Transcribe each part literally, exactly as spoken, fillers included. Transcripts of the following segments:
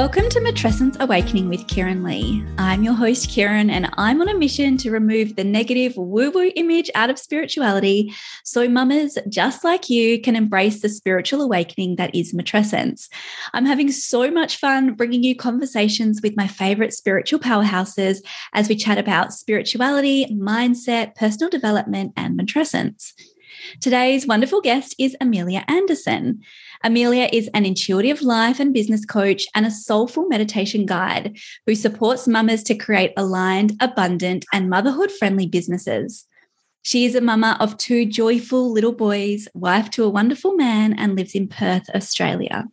Welcome to Matrescence Awakening with Kieran Lee. I'm your host, Kieran, and I'm on a mission to remove the negative woo-woo image out of spirituality so mamas just like you can embrace the spiritual awakening that is matrescence. I'm having so much fun bringing you conversations with my favourite spiritual powerhouses as we chat about spirituality, mindset, personal development, and matrescence. Today's wonderful guest is Amelia Anderson. Amelia is an intuitive life and business coach and a soulful meditation guide who supports mamas to create aligned, abundant, and motherhood-friendly businesses. She is a mama of two joyful little boys, wife to a wonderful man, and lives in Perth, Australia.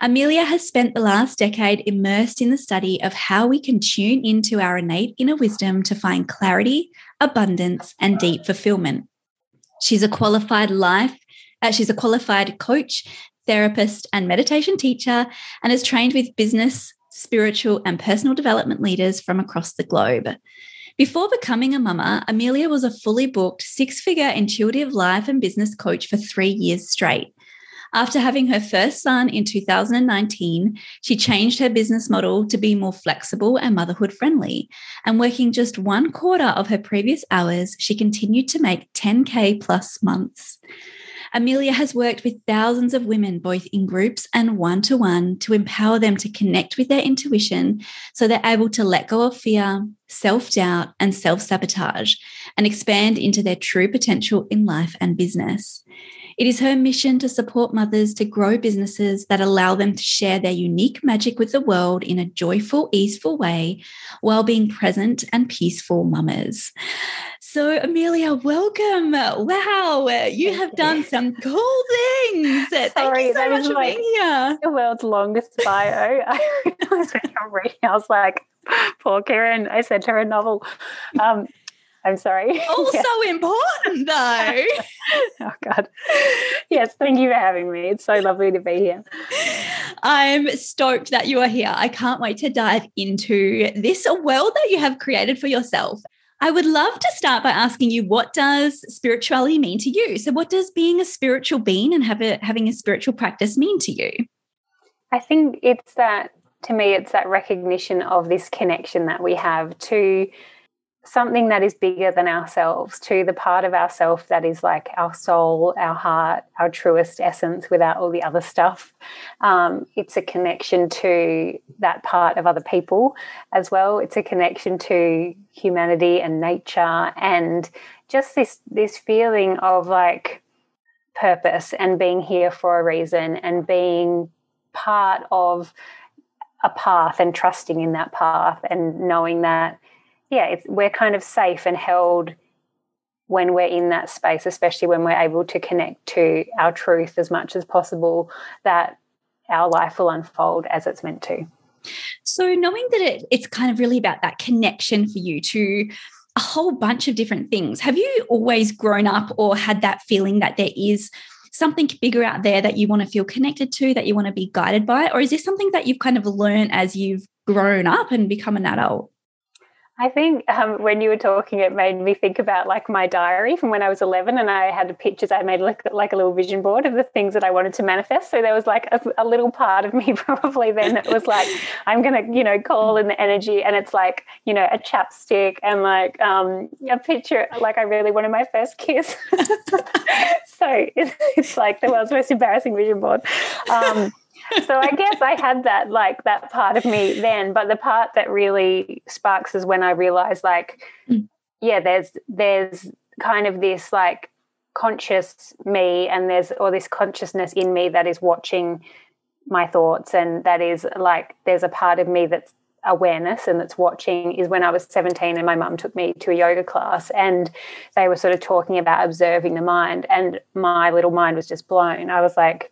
Amelia has spent the last decade immersed in the study of how we can tune into our innate inner wisdom to find clarity, abundance, and deep fulfillment. She's a qualified life, uh, she's a qualified coach, therapist, and meditation teacher, and has trained with business, spiritual, and personal development leaders from across the globe. Before becoming a mama, Amelia was a fully booked six-figure intuitive life and business coach for three years straight. After having her first son in two thousand nineteen, she changed her business model to be more flexible and motherhood friendly. And working just one quarter of her previous hours, she continued to make ten K plus months. Amelia has worked with thousands of women, both in groups and one-to-one, to empower them to connect with their intuition so they're able to let go of fear, self-doubt, and self-sabotage and expand into their true potential in life and business. It is her mission to support mothers to grow businesses that allow them to share their unique magic with the world in a joyful, easeful way while being present and peaceful mamas. So, Amelia, welcome. Wow, you Thank have you. done some cool things. Sorry, Thank you so much for like being here. The world's longest bio. I realized when I was reading, I was like, poor Kieran, I sent her a novel. Um I'm sorry. Also yeah. important, though. Oh, God. Yes, thank you for having me. It's so lovely to be here. I'm stoked that you are here. I can't wait to dive into this world that you have created for yourself. I would love to start by asking you, what does spirituality mean to you? So what does being a spiritual being and have a, having a spiritual practice mean to you? I think it's that, to me, it's that recognition of this connection that we have to something that is bigger than ourselves, to the part of ourself that is like our soul, our heart, our truest essence without all the other stuff. Um, it's a connection to that part of other people as well. It's a connection to humanity and nature and just this this feeling of like purpose and being here for a reason and being part of a path and trusting in that path and knowing that Yeah, it's, we're kind of safe and held when we're in that space, especially when we're able to connect to our truth as much as possible, that our life will unfold as it's meant to. So knowing that it, it's kind of really about that connection for you to a whole bunch of different things, have you always grown up or had that feeling that there is something bigger out there that you want to feel connected to, that you want to be guided by? Or is this something that you've kind of learned as you've grown up and become an adult? I think um, when you were talking, it made me think about like my diary from when I was eleven, and I had pictures. I made like, like a little vision board of the things that I wanted to manifest. So there was like a, a little part of me probably then that was like, I'm going to, you know, call in the energy, and it's like, you know, a chapstick and like um, a picture, like I really wanted my first kiss. So it's, it's like the world's most embarrassing vision board. Um So I guess I had that, like, that part of me then. But the part that really sparks is when I realised, like, mm. yeah, there's there's kind of this, like, conscious me, and there's all this consciousness in me that is watching my thoughts, and that is, like, there's a part of me that's awareness and that's watching. Is when I was seventeen and my mum took me to a yoga class, and they were sort of talking about observing the mind, and my little mind was just blown. I was like,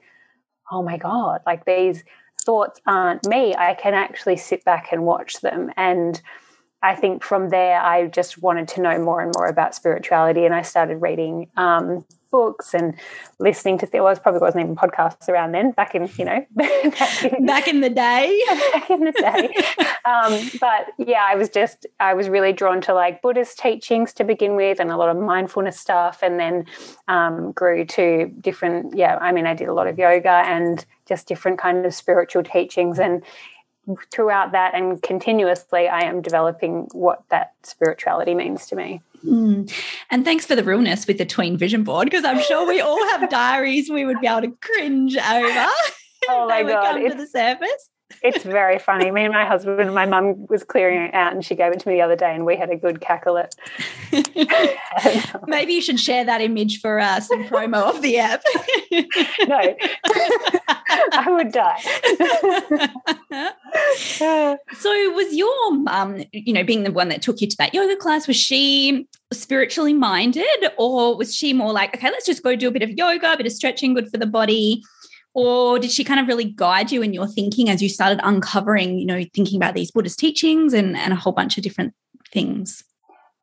oh my God, like these thoughts aren't me. I can actually sit back and watch them. And I think from there, I just wanted to know more and more about spirituality. And I started reading um, books and listening to things. Well, it probably wasn't even podcasts around then, back in, you know, back, in, back in the day. Back in the day. um, but yeah, I was just, I was really drawn to like Buddhist teachings to begin with, and a lot of mindfulness stuff, and then um, grew to different, yeah, I mean, I did a lot of yoga and just different kind of spiritual teachings. And throughout that and continuously I am developing what that spirituality means to me. Mm. And thanks for the realness with the tween vision board, because I'm sure we all have diaries we would be able to cringe over. Oh my God. Come it's, to the surface. It's very funny. Me and my husband, my mum was clearing it out and she gave it to me the other day and we had a good cackle at. Maybe you should share that image for uh, some promo of the app. No, I would die. So was your mum, you know, being the one that took you to that yoga class, was she spiritually minded, or was she more like, okay, let's just go do a bit of yoga, a bit of stretching, good for the body? Or did she kind of really guide you in your thinking as you started uncovering, you know, thinking about these Buddhist teachings and, and a whole bunch of different things?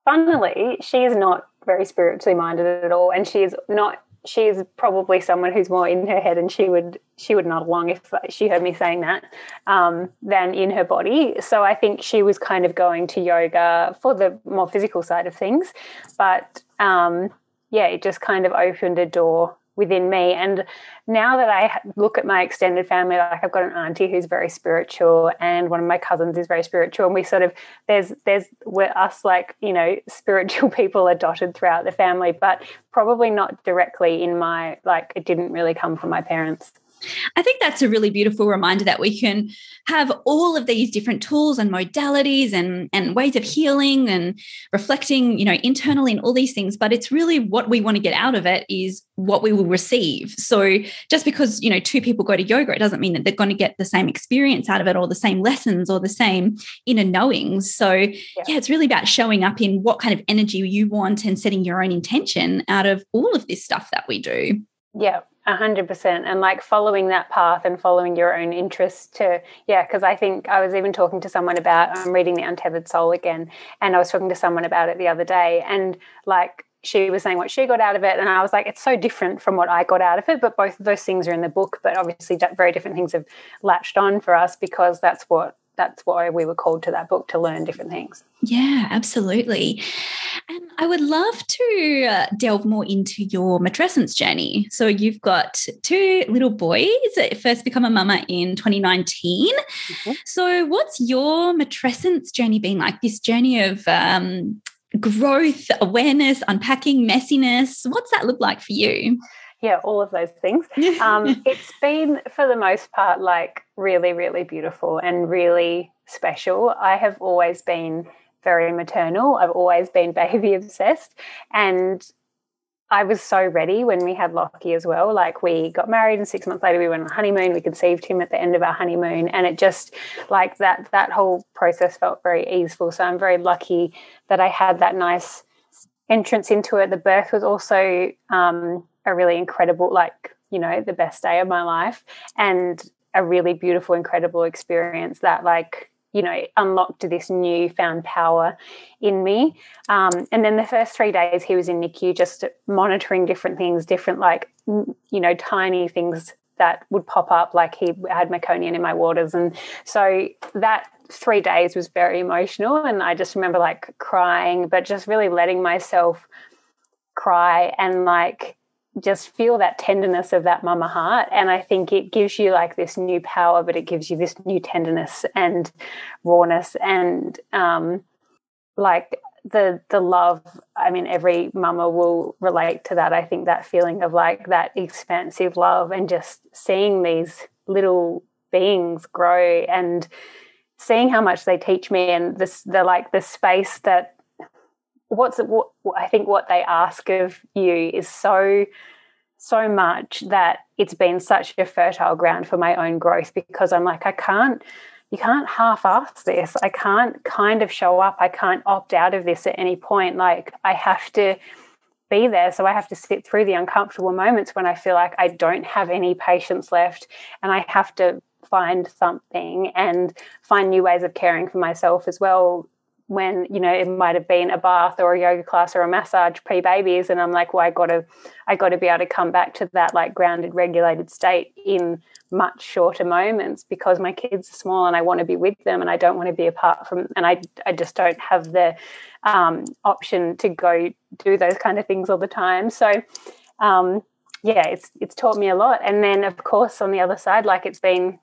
Funnily, she is not very spiritually minded at all, and she is not. She is probably someone who's more in her head, and she would she would nod along if she heard me saying that, um, than in her body. So I think she was kind of going to yoga for the more physical side of things, but um, yeah, it just kind of opened a door within me. And now that I look at my extended family, like I've got an auntie who's very spiritual and one of my cousins is very spiritual, and we sort of there's there's we're us like, you know, spiritual people are dotted throughout the family, but probably not directly in my, like, it didn't really come from my parents. I think that's a really beautiful reminder that we can have all of these different tools and modalities and, and ways of healing and reflecting, you know, internally and all these things, but it's really what we want to get out of it is what we will receive. So just because, you know, two people go to yoga, it doesn't mean that they're going to get the same experience out of it or the same lessons or the same inner knowings. So, yeah, yeah it's really about showing up in what kind of energy you want and setting your own intention out of all of this stuff that we do. Yeah. A hundred percent. And like following that path and following your own interests to, yeah, because I think I was even talking to someone about, I'm reading The Untethered Soul again, and I was talking to someone about it the other day, and like she was saying what she got out of it, and I was like, it's so different from what I got out of it, but both of those things are in the book, but obviously very different things have latched on for us because that's what that's why we were called to that book, to learn different things. Yeah, absolutely. And I would love to uh, delve more into your matrescence journey. So you've got two little boys that first become a mama in twenty nineteen. Mm-hmm. So what's your matrescence journey been like, this journey of um, growth, awareness, unpacking, messiness? What's that look like for you? Yeah, all of those things. Um, it's been, for the most part, like really, really beautiful and really special. I have always been very maternal. I've always been baby obsessed. And I was so ready when we had Lockie as well. Like, we got married and six months later we went on a honeymoon. We conceived him at the end of our honeymoon. And it just, like, that, that whole process felt very easeful. So I'm very lucky that I had that nice entrance into it. The birth was also um, a really incredible, like, you know, the best day of my life, and a really beautiful, incredible experience that, like, you know, unlocked this newfound power in me. Um, and then the first three days he was in NICU, just monitoring different things, different, like, you know, tiny things that would pop up, like he had meconium in my waters. And so that three days was very emotional, and I just remember, like, crying, but just really letting myself cry and, like, just feel that tenderness of that mama heart. And I think it gives you, like, this new power, but it gives you this new tenderness and rawness and um like the the love. I mean, every mama will relate to that. I think that feeling of, like, that expansive love and just seeing these little beings grow and seeing how much they teach me, and this the like the space that what's what I think what they ask of you is so so much, that it's been such a fertile ground for my own growth, because I'm like, I can't you can't half-ass this. I can't kind of show up. I can't opt out of this at any point. Like, I have to be there. So I have to sit through the uncomfortable moments when I feel like I don't have any patience left, and I have to find something and find new ways of caring for myself as well. When, you know, it might have been a bath or a yoga class or a massage pre-babies, and I'm like, well, I gotta I gotta be able to come back to that, like, grounded, regulated state in much shorter moments, because my kids are small and I want to be with them and I don't want to be apart from, and I I just don't have the um, option to go do those kind of things all the time. So um, yeah, it's it's taught me a lot. And then, of course, on the other side, like, it's been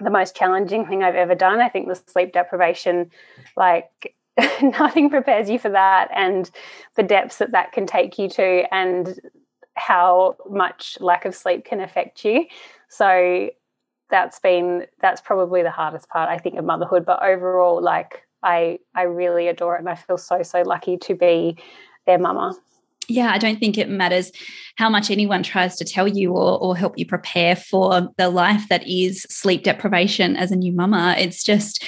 the most challenging thing I've ever done. I think the sleep deprivation, like nothing prepares you for that, and the depths that that can take you to and how much lack of sleep can affect you. So that's been, that's probably the hardest part, I think, of motherhood. But overall, like I, I really adore it, and I feel so, so lucky to be their mama. Yeah, I don't think it matters how much anyone tries to tell you or, or help you prepare for the life that is sleep deprivation as a new mama. It's just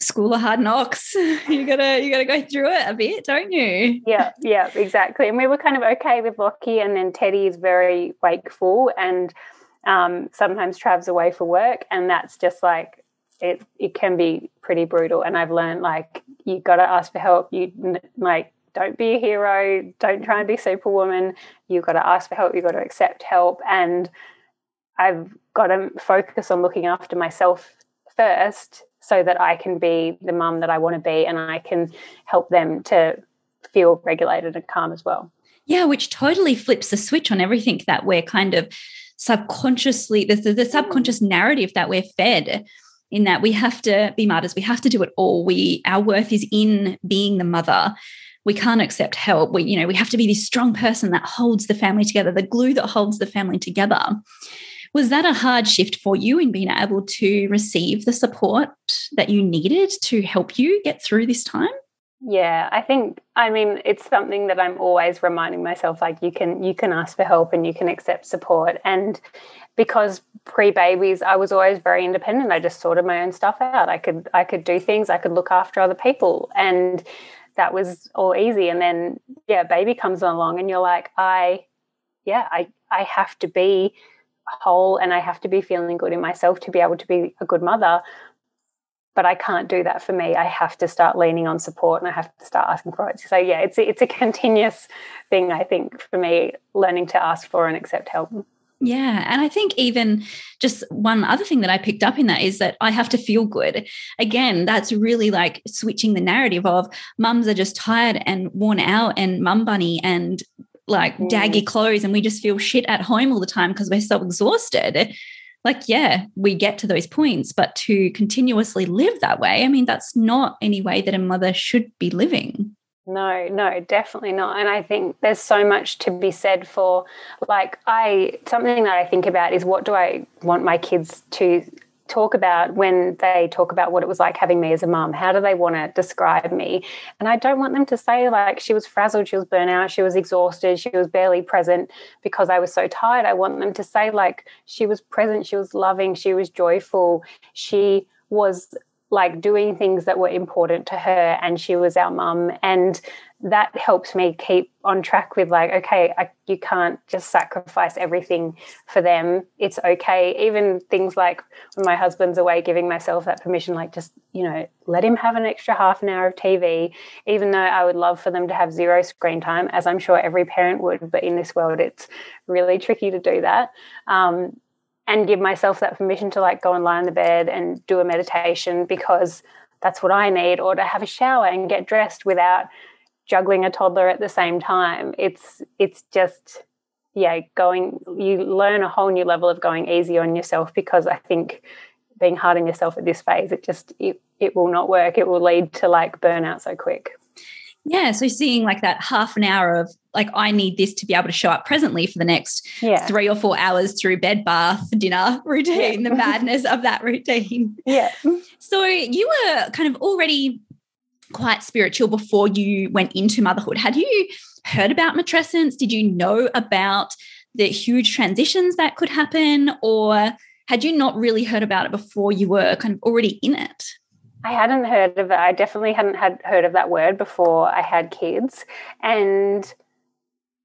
school of hard knocks. You gotta you gotta go through it a bit, don't you? Yeah, yeah, exactly. And we were kind of okay with Lockie, and then Teddy is very wakeful, and um, sometimes Trav's away for work, and that's just like, it it can be pretty brutal. And I've learned, like, you gotta ask for help. You like. Don't be a hero. Don't try and be Superwoman. You've got to ask for help. You've got to accept help. And I've got to focus on looking after myself first so that I can be the mum that I want to be, and I can help them to feel regulated and calm as well. Yeah, which totally flips the switch on everything that we're kind of subconsciously, the, the, the subconscious narrative that we're fed, in that we have to be martyrs. We have to do it all. We, our worth is in being the mother. We can't accept help. We, you know, we have to be this strong person that holds the family together, the glue that holds the family together. Was that a hard shift for you in being able to receive the support that you needed to help you get through this time? Yeah, I think, I mean, it's something that I'm always reminding myself, like you can you can ask for help and you can accept support. And because pre-babies, I was always very independent. I just sorted my own stuff out. I could I could do things. I could look after other people. And that was all easy. And then, yeah, baby comes along and you're like, I, yeah, I, I have to be whole and I have to be feeling good in myself to be able to be a good mother, but I can't do that for me. I have to start leaning on support and I have to start asking for it. So, yeah, it's a, it's a continuous thing, I think, for me, learning to ask for and accept help. Yeah, and I think even just one other thing that I picked up in that is that I have to feel good. Again, that's really like switching the narrative of mums are just tired and worn out and mum bunny and like mm. daggy clothes, and we just feel shit at home all the time because we're so exhausted. Like, yeah, we get to those points, but to continuously live that way, I mean, that's not any way that a mother should be living. No, no, definitely not. And I think there's so much to be said for, like, I, something that I think about is what do I want my kids to talk about when they talk about what it was like having me as a mum? How do they want to describe me? And I don't want them to say, like, she was frazzled, she was burnt out, she was exhausted, she was barely present because I was so tired. I want them to say, like, she was present, she was loving, she was joyful, she was like doing things that were important to her, and she was our mum. And that helps me keep on track with, like, okay, I, you can't just sacrifice everything for them. It's okay. Even things like when my husband's away, giving myself that permission, like, just, you know, let him have an extra half an hour of T V, even though I would love for them to have zero screen time, as I'm sure every parent would, but in this world it's really tricky to do that. Um, And give myself that permission to, like, go and lie on the bed and do a meditation because that's what I need, or to have a shower and get dressed without juggling a toddler at the same time. It's it's just, yeah, going, you learn a whole new level of going easy on yourself, because I think being hard on yourself at this phase, it just, it, it will not work. It will lead to, like, burnout so quick. Yeah, so seeing, like, that half an hour of, like, I need this to be able to show up presently for the next yeah. three or four hours through bed, bath, dinner, routine, yeah. the madness of that routine. Yeah. So you were kind of already quite spiritual before you went into motherhood. Had you heard about matrescence? Did you know about the huge transitions that could happen, or had you not really heard about it before you were kind of already in it? I hadn't heard of it. I definitely hadn't had heard of that word before I had kids. And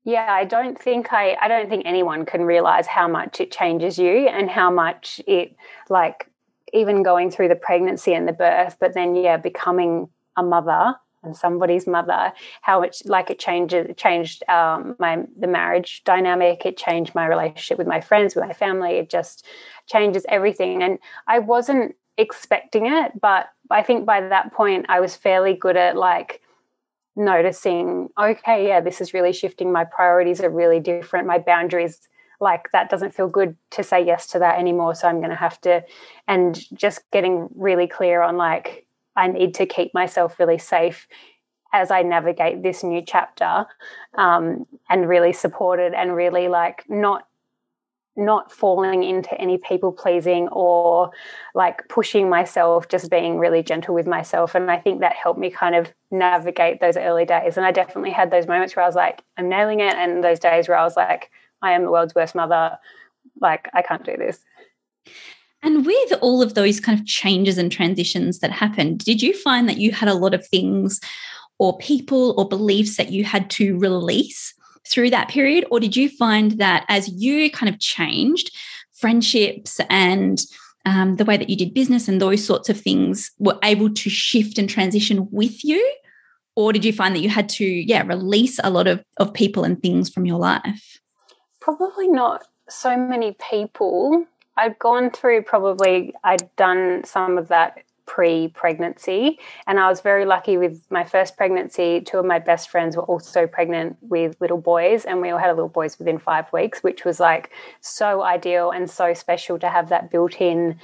yeah, I don't think I, I don't think anyone can realize how much it changes you and how much it, like, even going through the pregnancy and the birth, but then, yeah, becoming a mother and somebody's mother, how it, like, it changes, it changed um, my, the marriage dynamic. It changed my relationship with my friends, with my family. It just changes everything. And I wasn't expecting it, but I think by that point I was fairly good at, like, noticing, okay, yeah, this is really shifting. My priorities are really different. My boundaries like that doesn't feel good to say yes to that anymore, so I'm going to have to, and just getting really clear on like I need to keep myself really safe as I navigate this new chapter, um, and really supported and really like not not falling into any people pleasing or like pushing myself, just being really gentle with myself. And I think that helped me kind of navigate those early days. And I definitely had those moments where I was like, I'm nailing it, and those days where I was like, I am the world's worst mother, like I can't do this. And with all of those kind of changes and transitions that happened, did you find that you had a lot of things or people or beliefs that you had to release through that period? Or did you find that as you kind of changed, friendships and um, the way that you did business and those sorts of things were able to shift and transition with you? Or did you find that you had to, yeah, release a lot of, of people and things from your life? Probably not so many people. I'd gone through probably, I'd done some of that pre-pregnancy, and I was very lucky with my first pregnancy. Two of my best friends were also pregnant with little boys, and we all had little boys within five weeks, which was like so ideal and so special to have that built in,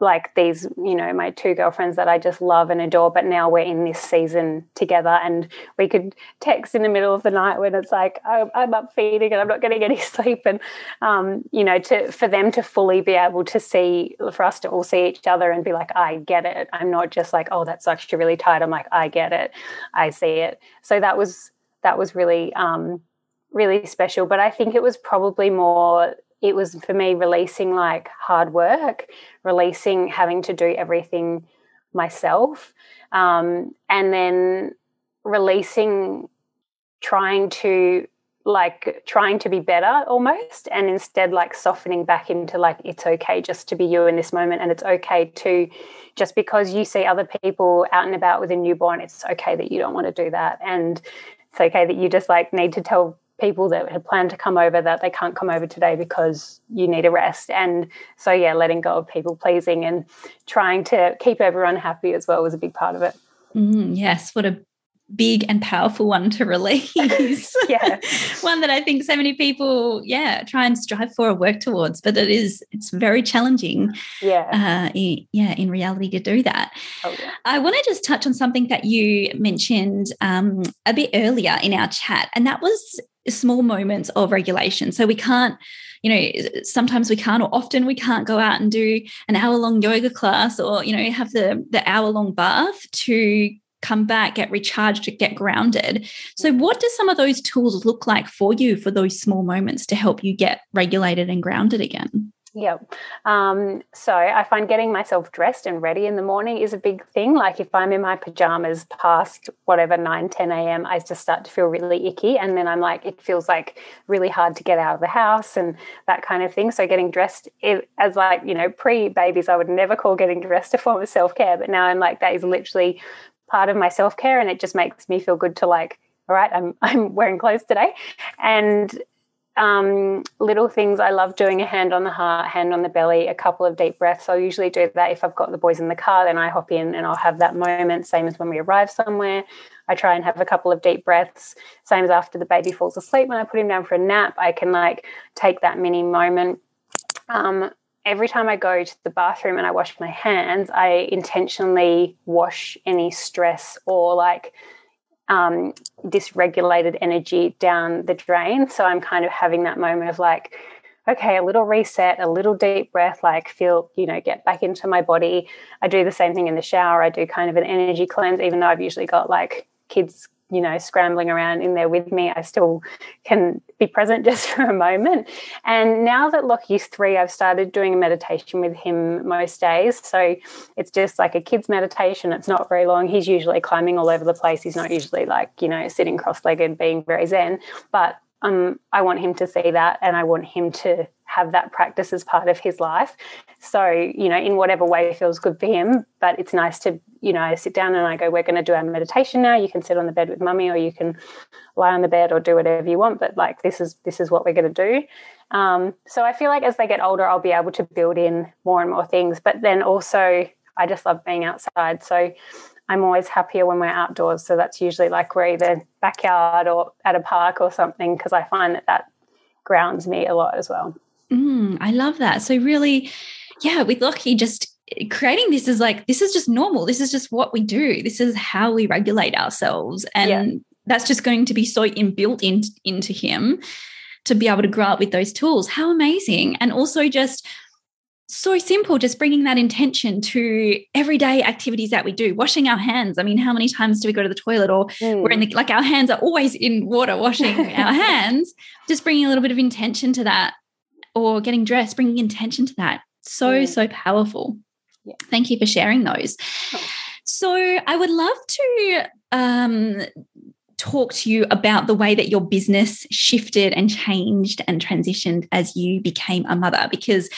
like these, you know, my two girlfriends that I just love and adore, but now we're in this season together, and we could text in the middle of the night when it's like, oh, I'm up feeding and I'm not getting any sleep. And, um, you know, to for them to fully be able to see, for us to all see each other and be like, I get it. I'm not just like, oh, that's actually really tired. I'm like, I get it. I see it. So that was, that was really, um, really special. But I think it was probably more, it was for me releasing like hard work, releasing having to do everything myself, um, and then releasing trying to like trying to be better almost, and instead like softening back into like it's okay just to be you in this moment, and it's okay to, just because you see other people out and about with a newborn, it's okay that you don't want to do that, and it's okay that you just like need to tell people that had planned to come over that they can't come over today because you need a rest. And so, yeah, letting go of people pleasing and trying to keep everyone happy as well was a big part of it. Mm, yes, what a big and powerful one to release. Yeah. One that I think so many people, yeah, try and strive for or work towards, but it is, it's very challenging. Yeah. Uh, in, yeah, in reality to do that. Oh, yeah. I want to just touch on something that you mentioned um, a bit earlier in our chat, and that was small moments of regulation. So we can't, you know, sometimes we can't, or often we can't go out and do an hour-long yoga class, or, you know, have the, the hour-long bath to come back, get recharged, get grounded. So what do some of those tools look like for you for those small moments to help you get regulated and grounded again? Yeah. Um, so I find getting myself dressed and ready in the morning is a big thing. Like if I'm in my pajamas past whatever, nine, ten a.m., I just start to feel really icky, and then I'm like, it feels like really hard to get out of the house and that kind of thing. So getting dressed as like, you know, pre-babies, I would never call getting dressed a form of self-care, but now I'm like, that is literally part of my self-care, and it just makes me feel good to like, all right, I'm I'm wearing clothes today. And Um, little things I love doing, a hand on the heart, hand on the belly, a couple of deep breaths. I'll usually do that if I've got the boys in the car, then I hop in and I'll have that moment, same as when we arrive somewhere. I try and have a couple of deep breaths, same as after the baby falls asleep when I put him down for a nap. I can like take that mini moment. Um, every time I go to the bathroom and I wash my hands, I intentionally wash any stress or like Um, dysregulated energy down the drain. So I'm kind of having that moment of like, okay, a little reset, a little deep breath, like feel, you know, get back into my body. I do the same thing in the shower. I do kind of an energy cleanse, even though I've usually got like kids, you know, scrambling around in there with me. I still can be present just for a moment. And now that Lockie's three, I've started doing a meditation with him most days. So it's just like a kid's meditation. It's not very long. He's usually climbing all over the place. He's not usually like, you know, sitting cross-legged, being very zen. But um, I want him to see that, and I want him to have that practice as part of his life. So, you know, in whatever way feels good for him, but it's nice to, you know, I sit down and I go, we're going to do our meditation now. You can sit on the bed with mummy, or you can lie on the bed, or do whatever you want, but like this is this is what we're going to do. Um, so I feel like as they get older, I'll be able to build in more and more things. But then also I just love being outside. So I'm always happier when we're outdoors. So that's usually like we're either backyard or at a park or something, because I find that that grounds me a lot as well. Mm, I love that. So really, yeah, with Lockie, just creating this is like, this is just normal. This is just what we do. This is how we regulate ourselves. And yeah. that's just going to be so inbuilt in, into him to be able to grow up with those tools. How amazing. And also just so simple, just bringing that intention to everyday activities that we do, washing our hands. I mean, how many times do we go to the toilet or mm. we're in the, like our hands are always in water washing our hands, just bringing a little bit of intention to that, or getting dressed, bringing intention to that. So, mm. so powerful. Yeah. Thank you for sharing those. Oh. So I would love to um, talk to you about the way that your business shifted and changed and transitioned as you became a mother, because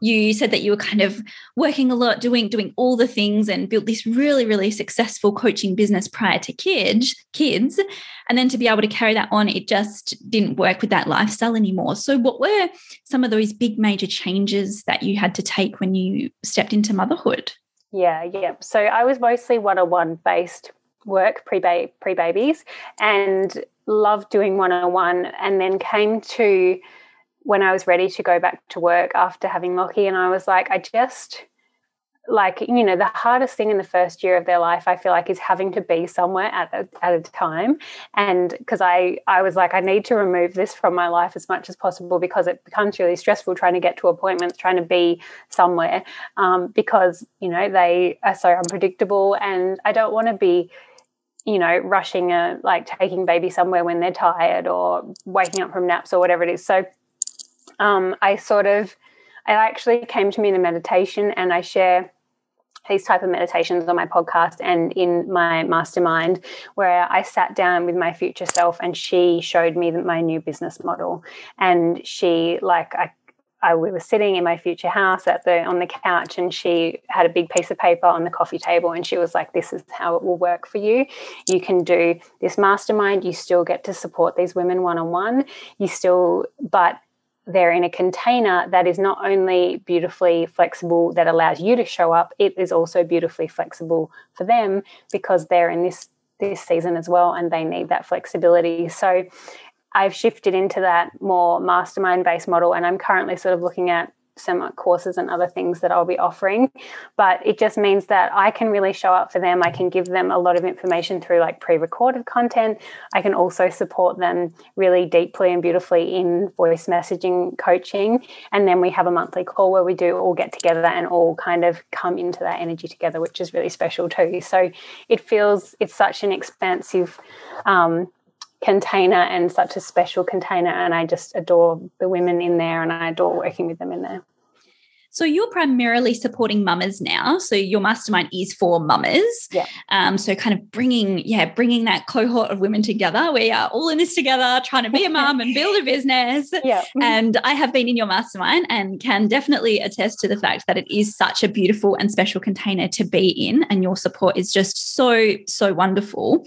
you said that you were kind of working a lot, doing doing all the things, and built this really, really successful coaching business prior to kids, kids. And then to be able to carry that on, it just didn't work with that lifestyle anymore. So what were some of those big major changes that you had to take when you stepped into motherhood? Yeah, yeah. So I was mostly one-on-one based work pre-ba- pre-babies and loved doing one-on-one, and then came to when I was ready to go back to work after having Lockie, and I was like, I just, like, you know, the hardest thing in the first year of their life, I feel like, is having to be somewhere at a, at a time. And because I, I was like, I need to remove this from my life as much as possible, because it becomes really stressful trying to get to appointments, trying to be somewhere, um, because, you know, they are so unpredictable, and I don't want to be, you know, rushing, a, like taking baby somewhere when they're tired or waking up from naps or whatever it is. So Um, I sort of, it actually came to me in a meditation, and I share these type of meditations on my podcast and in my mastermind, where I sat down with my future self and she showed me my new business model. And she, like, I, I we were sitting in my future house at the on the couch, and she had a big piece of paper on the coffee table, and she was like, this is how it will work for you. You can do this mastermind. You still get to support these women one-on-one. You still, but they're in a container that is not only beautifully flexible that allows you to show up, it is also beautifully flexible for them, because they're in this this season as well, and they need that flexibility. So I've shifted into that more mastermind-based model, and I'm currently sort of looking at some courses and other things that I'll be offering. But it just means that I can really show up for them. I can give them a lot of information through like pre-recorded content. I can also support them really deeply and beautifully in voice messaging coaching. And then we have a monthly call where we do all get together and all kind of come into that energy together, which is really special too. So it feels, it's such an expansive um container, and such a special container, and I just adore the women in there, and I adore working with them in there. So you're primarily supporting mamas now. So your mastermind is for mamas. Yeah. Um, so kind of bringing, yeah, bringing that cohort of women together. We are all in this together, trying to be a mum and build a business. Yeah. And I have been in your mastermind and can definitely attest to the fact that it is such a beautiful and special container to be in, and your support is just so, so wonderful.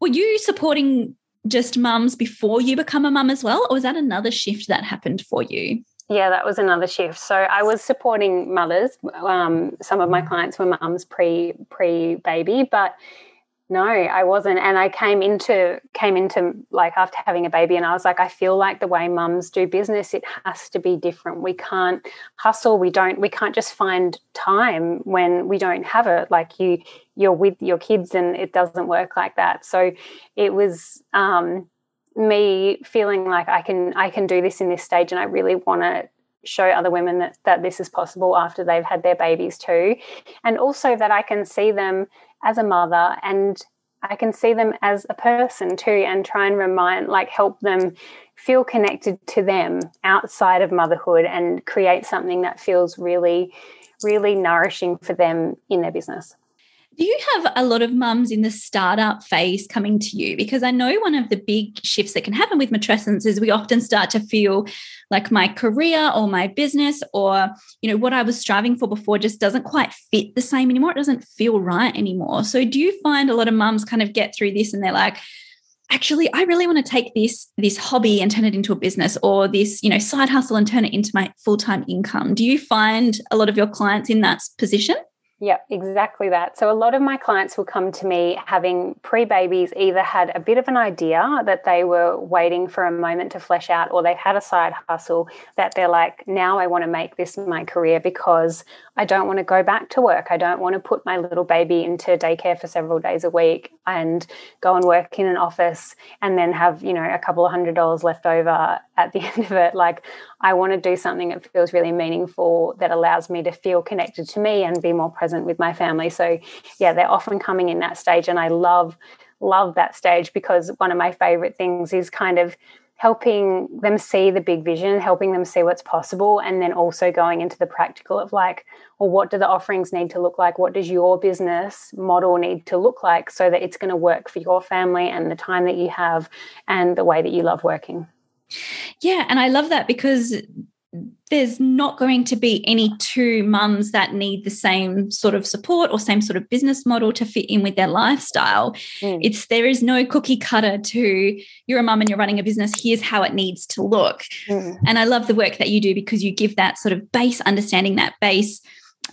Were you supporting just mums before you become a mum as well, or was that another shift that happened for you? Yeah, that was another shift. So I was supporting mothers. Um, some of my clients were mums pre pre baby, but no, I wasn't. And I came into came into like after having a baby, and I was like, I feel like the way mums do business, it has to be different. We can't hustle. We don't. We can't just find time when we don't have it. Like you, you're with your kids, and it doesn't work like that. So it was um, me feeling like I can I can do this in this stage, and I really want to show other women that that this is possible after they've had their babies too, and also that I can see them as a mother, and I can see them as a person too, and try and remind, like, help them feel connected to them outside of motherhood, and create something that feels really, really nourishing for them in their business. Do you have a lot of mums in the startup phase coming to you? Because I know one of the big shifts that can happen with matrescence is we often start to feel like my career or my business or, you know, what I was striving for before just doesn't quite fit the same anymore. It doesn't feel right anymore. So do you find a lot of mums kind of get through this and they're like, actually, I really want to take this, this hobby and turn it into a business, or this, you know, side hustle and turn it into my full-time income? Do you find a lot of your clients in that position? Yep, exactly that. So a lot of my clients will come to me having pre-babies either had a bit of an idea that they were waiting for a moment to flesh out, or they've had a side hustle that they're like, now I want to make this my career because I don't want to go back to work. I don't want to put my little baby into daycare for several days a week and go and work in an office and then have, you know, a couple of hundred dollars left over at the end of it. Like, I want to do something that feels really meaningful, that allows me to feel connected to me and be more present with my family. So yeah, they're often coming in that stage, and I love love that stage because one of my favorite things is kind of helping them see the big vision, helping them see what's possible, and then also going into the practical of like, well, what do the offerings need to look like? What does your business model need to look like so that it's going to work for your family and the time that you have and the way that you love working? Yeah, and I love that because there's not going to be any two mums that need the same sort of support or same sort of business model to fit in with their lifestyle. Mm. It's there is no cookie cutter to you're a mum and you're running a business, here's how it needs to look. Mm. And I love the work that you do because you give that sort of base understanding, that base,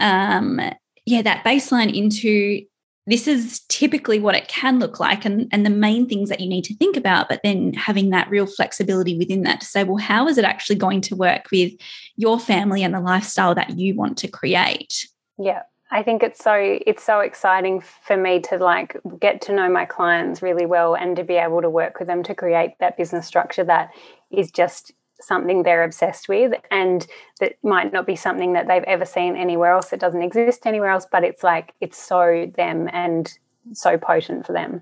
um, yeah, that baseline into this is typically what it can look like and, and the main things that you need to think about, but then having that real flexibility within that to say, well, how is it actually going to work with your family and the lifestyle that you want to create? Yeah, I think it's so it's so exciting for me to like get to know my clients really well and to be able to work with them to create that business structure that is just something they're obsessed with, and that might not be something that they've ever seen anywhere else. It doesn't exist anywhere else, but it's like it's so them and so potent for them.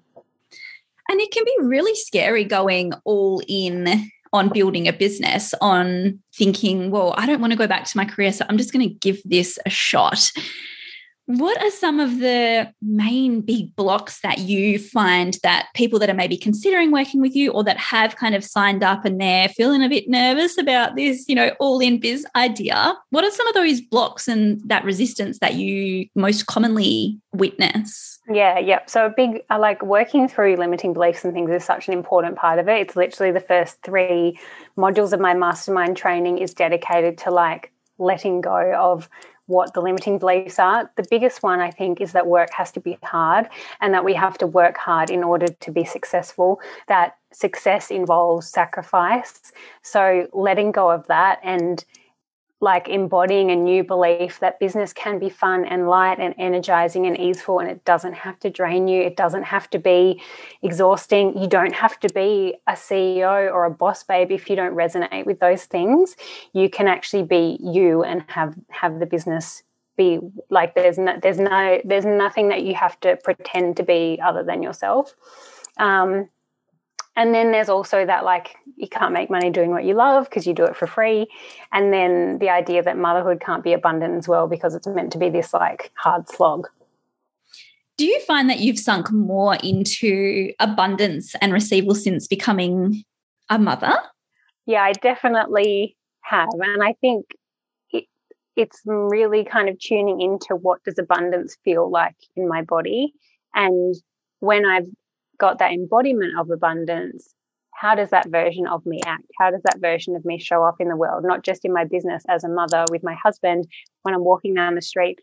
And it can be really scary going all in on building a business, on thinking, well, I don't want to go back to my career, so I'm just going to give this a shot. What are some of the main big blocks that you find that people that are maybe considering working with you or that have kind of signed up and they're feeling a bit nervous about this, you know, all-in biz idea? What are some of those blocks and that resistance that you most commonly witness? Yeah, yeah. So a big, I like working through limiting beliefs and things is such an important part of it. It's literally the first three modules of my mastermind training is dedicated to like letting go of what the limiting beliefs are. The biggest one, I think, is that work has to be hard and that we have to work hard in order to be successful, that success involves sacrifice. So letting go of that and like embodying a new belief that business can be fun and light and energizing and easeful, and it doesn't have to drain you. It doesn't have to be exhausting. You don't have to be a C E O or a boss babe if you don't resonate with those things. You can actually be you and have have the business be like there's no, there's no there's nothing that you have to pretend to be other than yourself. Um, And then there's also that, like, you can't make money doing what you love because you do it for free. And then the idea that motherhood can't be abundant as well because it's meant to be this, like, hard slog. Do you find that you've sunk more into abundance and receival since becoming a mother? Yeah, I definitely have. And I think it, it's really kind of tuning into what does abundance feel like in my body. And when I've got that embodiment of abundance, how does that version of me act? How does that version of me show up in the world, not just in my business, as a mother, with my husband, when I'm walking down the street?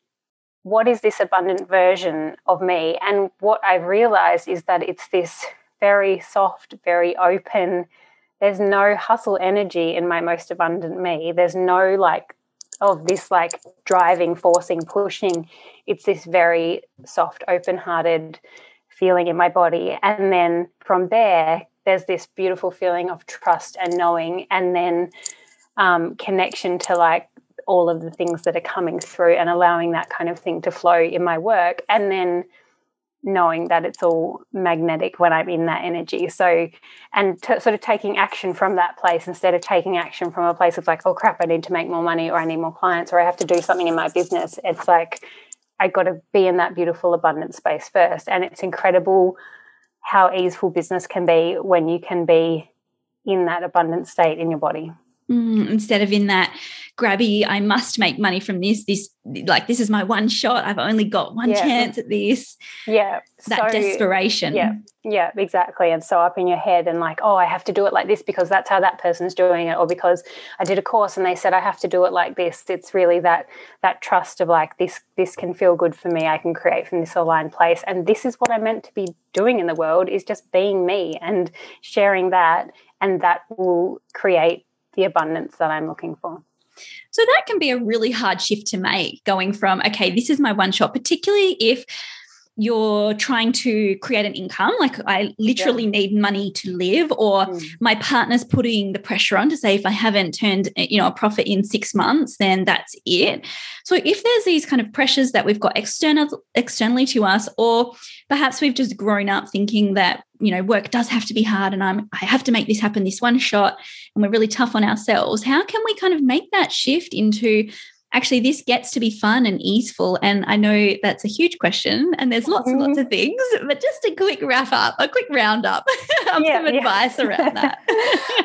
What is this abundant version of me? And what I've realized is that it's this very soft, very open, there's no hustle energy in my most abundant me. There's no like of this like driving, forcing, pushing. It's this very soft, open-hearted feeling in my body. And then from there, there's this beautiful feeling of trust and knowing, and then um, connection to like all of the things that are coming through and allowing that kind of thing to flow in my work, and then knowing that it's all magnetic when I'm in that energy. So, and t- sort of taking action from that place instead of taking action from a place of like, oh crap, I need to make more money, or I need more clients, or I have to do something in my business. It's like, I got to be in that beautiful, abundant space first. And it's incredible how easeful business can be when you can be in that abundant state in your body. Mm, instead of in that grabby, I must make money from this, this, like this is my one shot, I've only got one yeah. chance at this. Yeah. That so, desperation. Yeah, yeah, exactly. And so up in your head and like, oh, I have to do it like this because that's how that person's doing it, or because I did a course and they said I have to do it like this. It's really that that trust of like this, this can feel good for me, I can create from this aligned place. And this is what I'm meant to be doing in the world, is just being me and sharing that, and that will create the abundance that I'm looking for. So that can be a really hard shift to make, going from, okay, this is my one shot, particularly if you're trying to create an income, like I literally yeah. need money to live, or mm. my partner's putting the pressure on to say if I haven't turned, you know, a profit in six months, then that's it. So if there's these kind of pressures that we've got external externally to us, or perhaps we've just grown up thinking that, you know, work does have to be hard and I'm I have to make this happen, this one shot, and we're really tough on ourselves, how can we kind of make that shift into, actually, this gets to be fun and easeful? And I know that's a huge question and there's lots and lots of things, but just a quick wrap up, a quick roundup of yeah, some yeah. advice around that.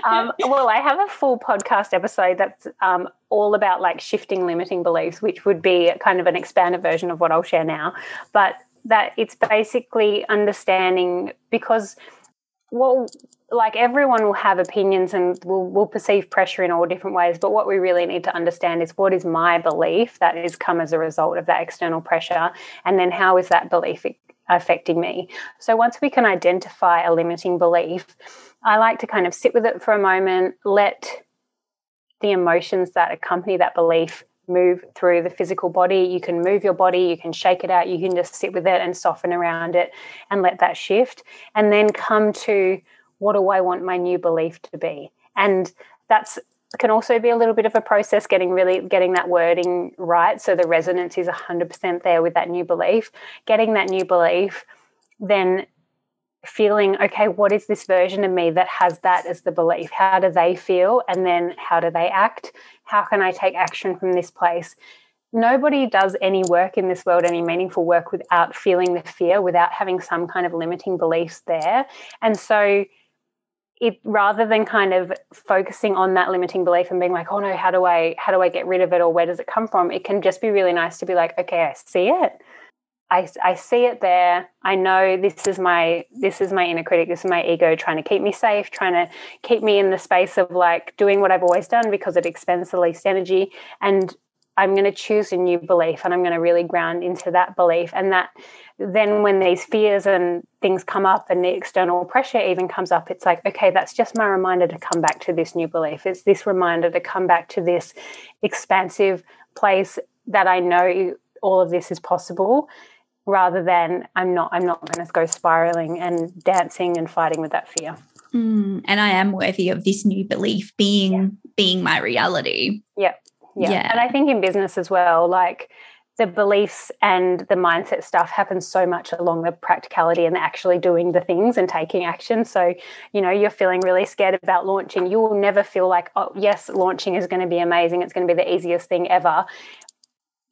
um, well, I have a full podcast episode that's um, all about like shifting limiting beliefs, which would be kind of an expanded version of what I'll share now. But that it's basically understanding, because well, like everyone will have opinions and will will perceive pressure in all different ways, but what we really need to understand is, what is my belief that has come as a result of that external pressure, and then how is that belief affecting me? So once we can identify a limiting belief, I like to kind of sit with it for a moment, let the emotions that accompany that belief move through the physical body. You can move your body, you can shake it out, you can just sit with it and soften around it and let that shift, and then come to, what do I want my new belief to be? And that's can also be a little bit of a process, getting really getting that wording right so the resonance is one hundred percent there with that new belief. Getting that new belief, then feeling, okay, what is this version of me that has that as the belief? How do they feel? And then how do they act? How can I take action from this place? Nobody does any work in this world, any meaningful work, without feeling the fear, without having some kind of limiting beliefs there. And so it, rather than kind of focusing on that limiting belief and being like, oh no, how do I how do I get rid of it, or where does it come from? It can just be really nice to be like, okay, I see it. I, I see it there. I know this is my this is my inner critic. This is my ego trying to keep me safe, trying to keep me in the space of like doing what I've always done because it expends the least energy. And I'm going to choose a new belief, and I'm going to really ground into that belief. And that then when these fears and things come up, and the external pressure even comes up, it's like, okay, that's just my reminder to come back to this new belief. It's this reminder to come back to this expansive place that I know all of this is possible, rather than I'm not, I'm not going to go spiraling and dancing and fighting with that fear. Mm, and I am worthy of this new belief being, yeah. being my reality. Yeah. Yeah. yeah. And I think in business as well, like the beliefs and the mindset stuff happens so much along the practicality and actually doing the things and taking action. So, you know, you're feeling really scared about launching. You will never feel like, oh, yes, launching is going to be amazing, it's going to be the easiest thing ever,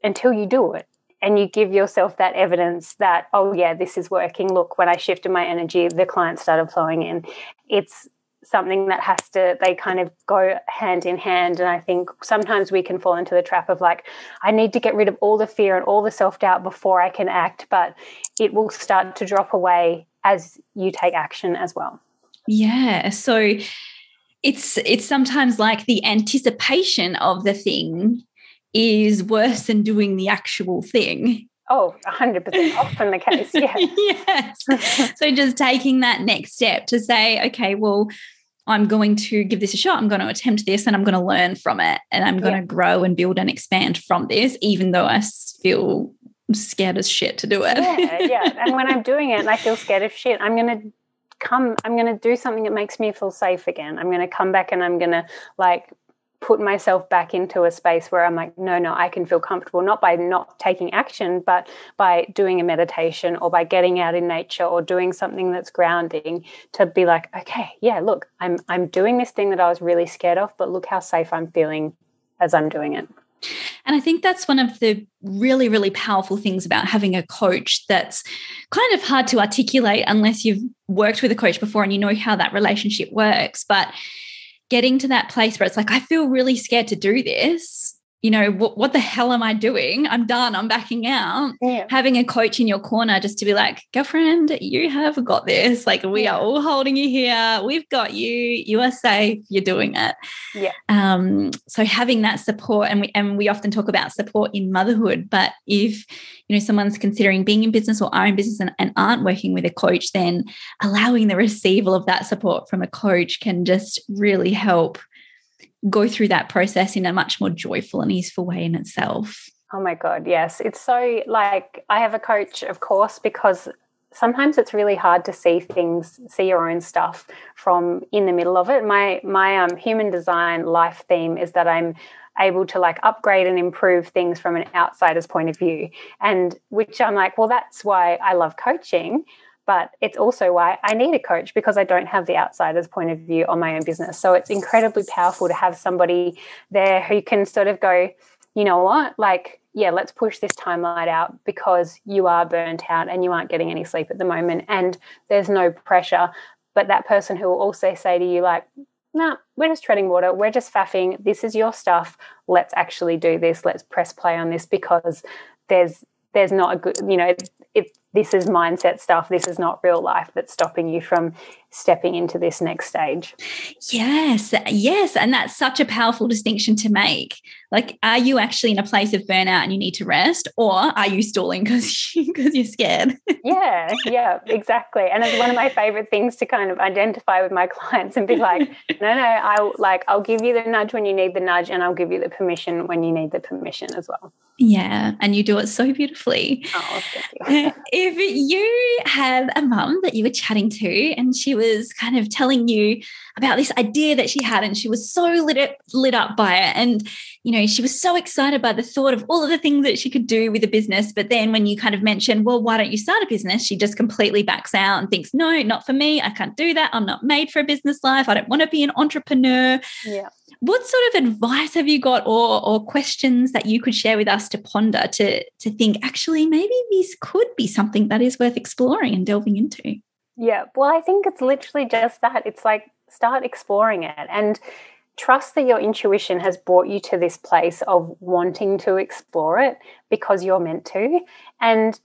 until you do it and you give yourself that evidence that, oh, yeah, this is working. Look, when I shifted my energy, the clients started flowing in. It's something that has to, they kind of go hand in hand. And I think sometimes we can fall into the trap of like, I need to get rid of all the fear and all the self-doubt before I can act, but it will start to drop away as you take action as well. Yeah. So it's it's sometimes like the anticipation of the thing is worse than doing the actual thing. Oh, one hundred percent often the case, yeah. Yes. So just taking that next step to say, okay, well, I'm going to give this a shot. I'm going to attempt this, and I'm going to learn from it, and I'm going yeah. to grow and build and expand from this, even though I feel scared as shit to do it. Yeah, yeah. And when I'm doing it and I feel scared of shit, I'm going to come, I'm going to do something that makes me feel safe again. I'm going to come back and I'm going to like put myself back into a space where I'm like, no, no, I can feel comfortable, not by not taking action, but by doing a meditation or by getting out in nature or doing something that's grounding, to be like, okay, yeah, look, I'm I'm doing this thing that I was really scared of, but look how safe I'm feeling as I'm doing it. And I think that's one of the really, really powerful things about having a coach, that's kind of hard to articulate unless you've worked with a coach before and you know how that relationship works. But getting to that place where it's like, I feel really scared to do this. You know, what, what the hell am I doing? I'm done. I'm backing out. Yeah. Having a coach in your corner just to be like, girlfriend, you have got this. Like, we yeah. are all holding you here. We've got you. You are safe. You're doing it. Yeah. Um. So having that support, and we and we often talk about support in motherhood, but if, you know, someone's considering being in business or are in business and, and aren't working with a coach, then allowing the receival of that support from a coach can just really help go through that process in a much more joyful and easeful way in itself. Oh my God, yes. It's so, like, I have a coach, of course, because sometimes it's really hard to see things, see your own stuff from in the middle of it. My my um, human design life theme is that I'm able to, like, upgrade and improve things from an outsider's point of view, and which I'm like, well, that's why I love coaching. But it's also why I need a coach, because I don't have the outsider's point of view on my own business. So it's incredibly powerful to have somebody there who can sort of go, you know what, like, yeah, let's push this timeline out because you are burnt out and you aren't getting any sleep at the moment and there's no pressure. But that person who will also say to you, like, no, nah, we're just treading water. We're just faffing. This is your stuff. Let's actually do this. Let's press play on this, because there's there's not a good, you know, if this is mindset stuff, this is not real life that's stopping you from stepping into this next stage. Yes, yes. And that's such a powerful distinction to make. Like, are you actually in a place of burnout and you need to rest, or are you stalling because you're scared? Yeah, yeah, exactly. And it's one of my favorite things to kind of identify with my clients and be like, no, no, I'll, like, I'll give you the nudge when you need the nudge, and I'll give you the permission when you need the permission as well. Yeah, and you do it so beautifully. Oh, thank you. If you had a mum that you were chatting to and she was kind of telling you about this idea that she had, and she was so lit up, lit up by it, and, you know, she was so excited by the thought of all of the things that she could do with a business, but then when you kind of mentioned, well, why don't you start a business, she just completely backs out and thinks, no, not for me, I can't do that, I'm not made for a business life, I don't want to be an entrepreneur. Yeah. What sort of advice have you got, or or questions that you could share with us to ponder, to, to think, actually, maybe this could be something that is worth exploring and delving into? Yeah, well, I think it's literally just that. It's like, start exploring it and trust that your intuition has brought you to this place of wanting to explore it because you're meant to. And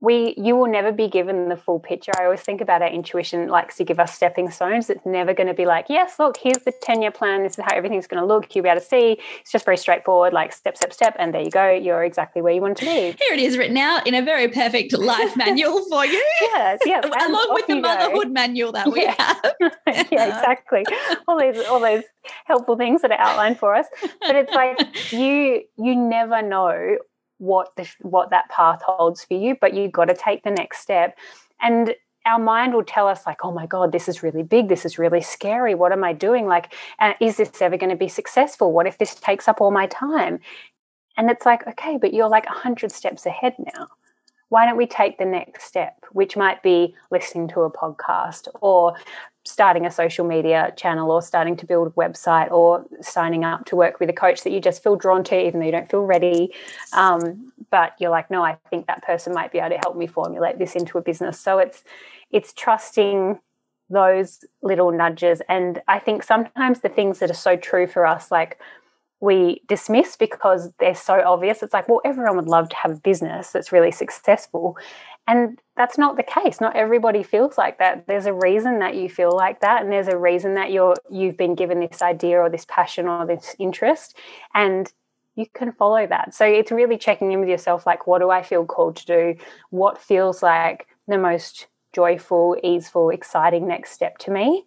we, you will never be given the full picture. I always think about our intuition likes to give us stepping stones. It's never going to be like, yes, look, here's the ten-year plan. This is how everything's going to look. You'll be able to see. It's just very straightforward, like step, step, step, and there you go. You're exactly where you want to be. Here it is written out in a very perfect life manual for you. Yes, yes. Along with the motherhood go. manual that we yeah. have. Yeah, exactly. All those, all those helpful things that are outlined for us. But it's like, you, you never know what the, what that path holds for you, but you've got to take the next step. And our mind will tell us, like, oh my God, this is really big, this is really scary, what am I doing, like, uh, is this ever going to be successful, what if this takes up all my time? And it's like, okay, but you're like one hundred steps ahead now. Why don't we take the next step, which might be listening to a podcast, or starting a social media channel, or starting to build a website, or signing up to work with a coach that you just feel drawn to even though you don't feel ready. Um, but you're like, no, I think that person might be able to help me formulate this into a business. So it's it's trusting those little nudges. And I think sometimes the things that are so true for us, like, we dismiss because they're so obvious. It's like, well, everyone would love to have a business that's really successful. And that's not the case. Not everybody feels like that. There's a reason that you feel like that, and there's a reason that you're, you've been given this idea or this passion or this interest, and you can follow that. So it's really checking in with yourself, like, what do I feel called to do? What feels like the most joyful, easeful, exciting next step to me?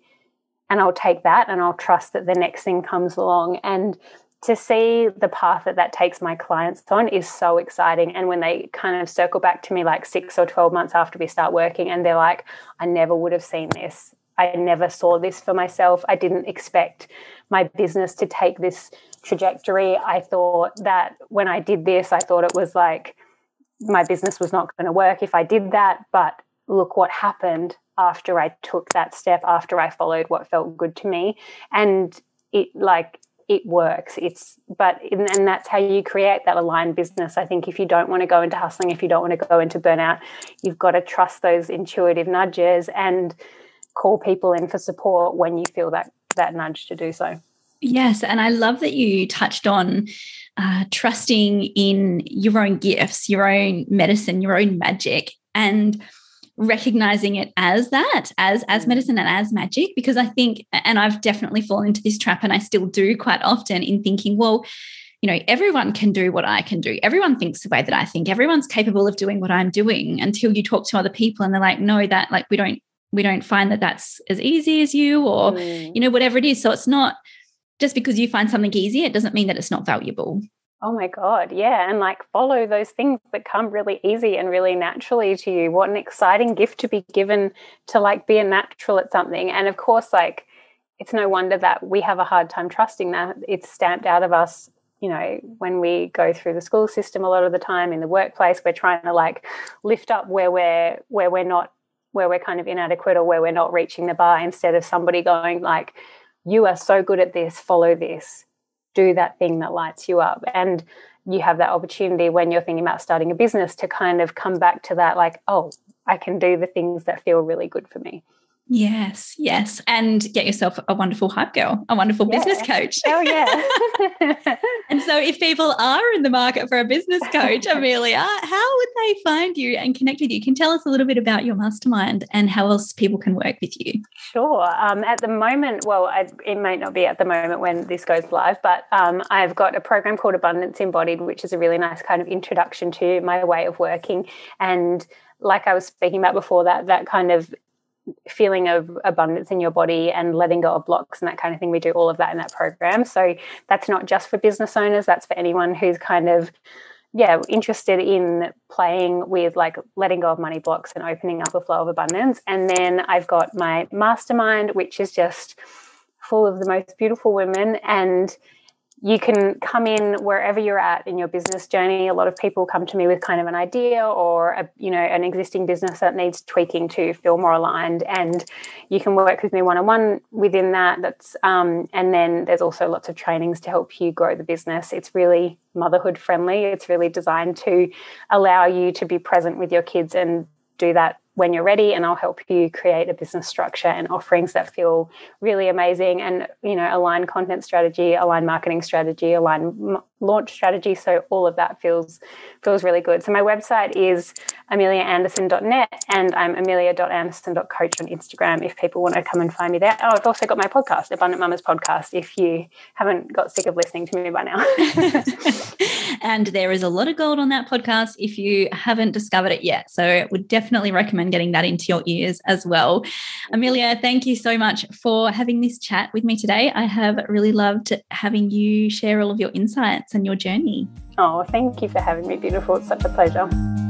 And I'll take that, and I'll trust that the next thing comes along. And to see the path that that takes my clients on is so exciting. And when they kind of circle back to me, like six or twelve months after we start working, and they're like, I never would have seen this. I never saw this for myself. I didn't expect my business to take this trajectory. I thought that when I did this, I thought it was like my business was not going to work if I did that. But look what happened after I took that step, after I followed what felt good to me. And it like... it works. It's, but, and that's how you create that aligned business. I think if you don't want to go into hustling, if you don't want to go into burnout, you've got to trust those intuitive nudges and call people in for support when you feel that that nudge to do so. Yes, and I love that you touched on uh, trusting in your own gifts, your own medicine, your own magic, and recognizing it as that, as as medicine and as magic, because I think, and I've definitely fallen into this trap, and I still do quite often, in thinking, well, you know, everyone can do what I can do. Everyone thinks the way that I think. Everyone's capable of doing what I'm doing, until you talk to other people and they're like, no, that like we don't, we don't find that that's as easy as you, or, mm. you know, whatever it is. So it's not just because you find something easy, it doesn't mean that it's not valuable. Oh my God. Yeah. And like follow those things that come really easy and really naturally to you. What an exciting gift to be given, to like be a natural at something. And of course, like, it's no wonder that we have a hard time trusting that. It's stamped out of us. You know, when we go through the school system, a lot of the time in the workplace, we're trying to like lift up where we're where we're not where we're kind of inadequate, or where we're not reaching the bar, instead of somebody going like, you are so good at this, follow this, do that thing that lights you up. And you have that opportunity when you're thinking about starting a business to kind of come back to that, like, oh, I can do the things that feel really good for me. Yes, yes. And get yourself a wonderful hype girl, a wonderful yeah. business coach. Oh, yeah. And so if people are in the market for a business coach, Amelia, how would they find you and connect with you? Can tell us a little bit about your mastermind and how else people can work with you? Sure. Um, at the moment, well, I, it may not be at the moment when this goes live, but um, I've got a program called Abundance Embodied, which is a really nice kind of introduction to my way of working. And like I was speaking about before, that that kind of feeling of abundance in your body and letting go of blocks and that kind of thing. We do all of that in that program. So that's not just for business owners, that's for anyone who's kind of, yeah, interested in playing with like letting go of money blocks and opening up a flow of abundance. And then I've got my mastermind, which is just full of the most beautiful women, and you can come in wherever you're at in your business journey. A lot of people come to me with kind of an idea, or a, you know, an existing business that needs tweaking to feel more aligned, and you can work with me one-on-one within that. That's um, and then there's also lots of trainings to help you grow the business. It's really motherhood friendly. It's really designed to allow you to be present with your kids and do that when you're ready, and I'll help you create a business structure and offerings that feel really amazing, and, you know, align content strategy, align marketing strategy, align m- launch strategy. So all of that feels feels really good. So my website is amelia anderson dot net, and I'm amelia dot anderson dot coach on Instagram if people want to come and find me there. Oh, I've also got my podcast, Abundant Mama's Podcast, if you haven't got sick of listening to me by now. And there is a lot of gold on that podcast if you haven't discovered it yet. So I would definitely recommend getting that into your ears as well. Amelia, thank you so much for having this chat with me today. I have really loved having you share all of your insights and your journey. Oh, thank you for having me, beautiful. It's such a pleasure.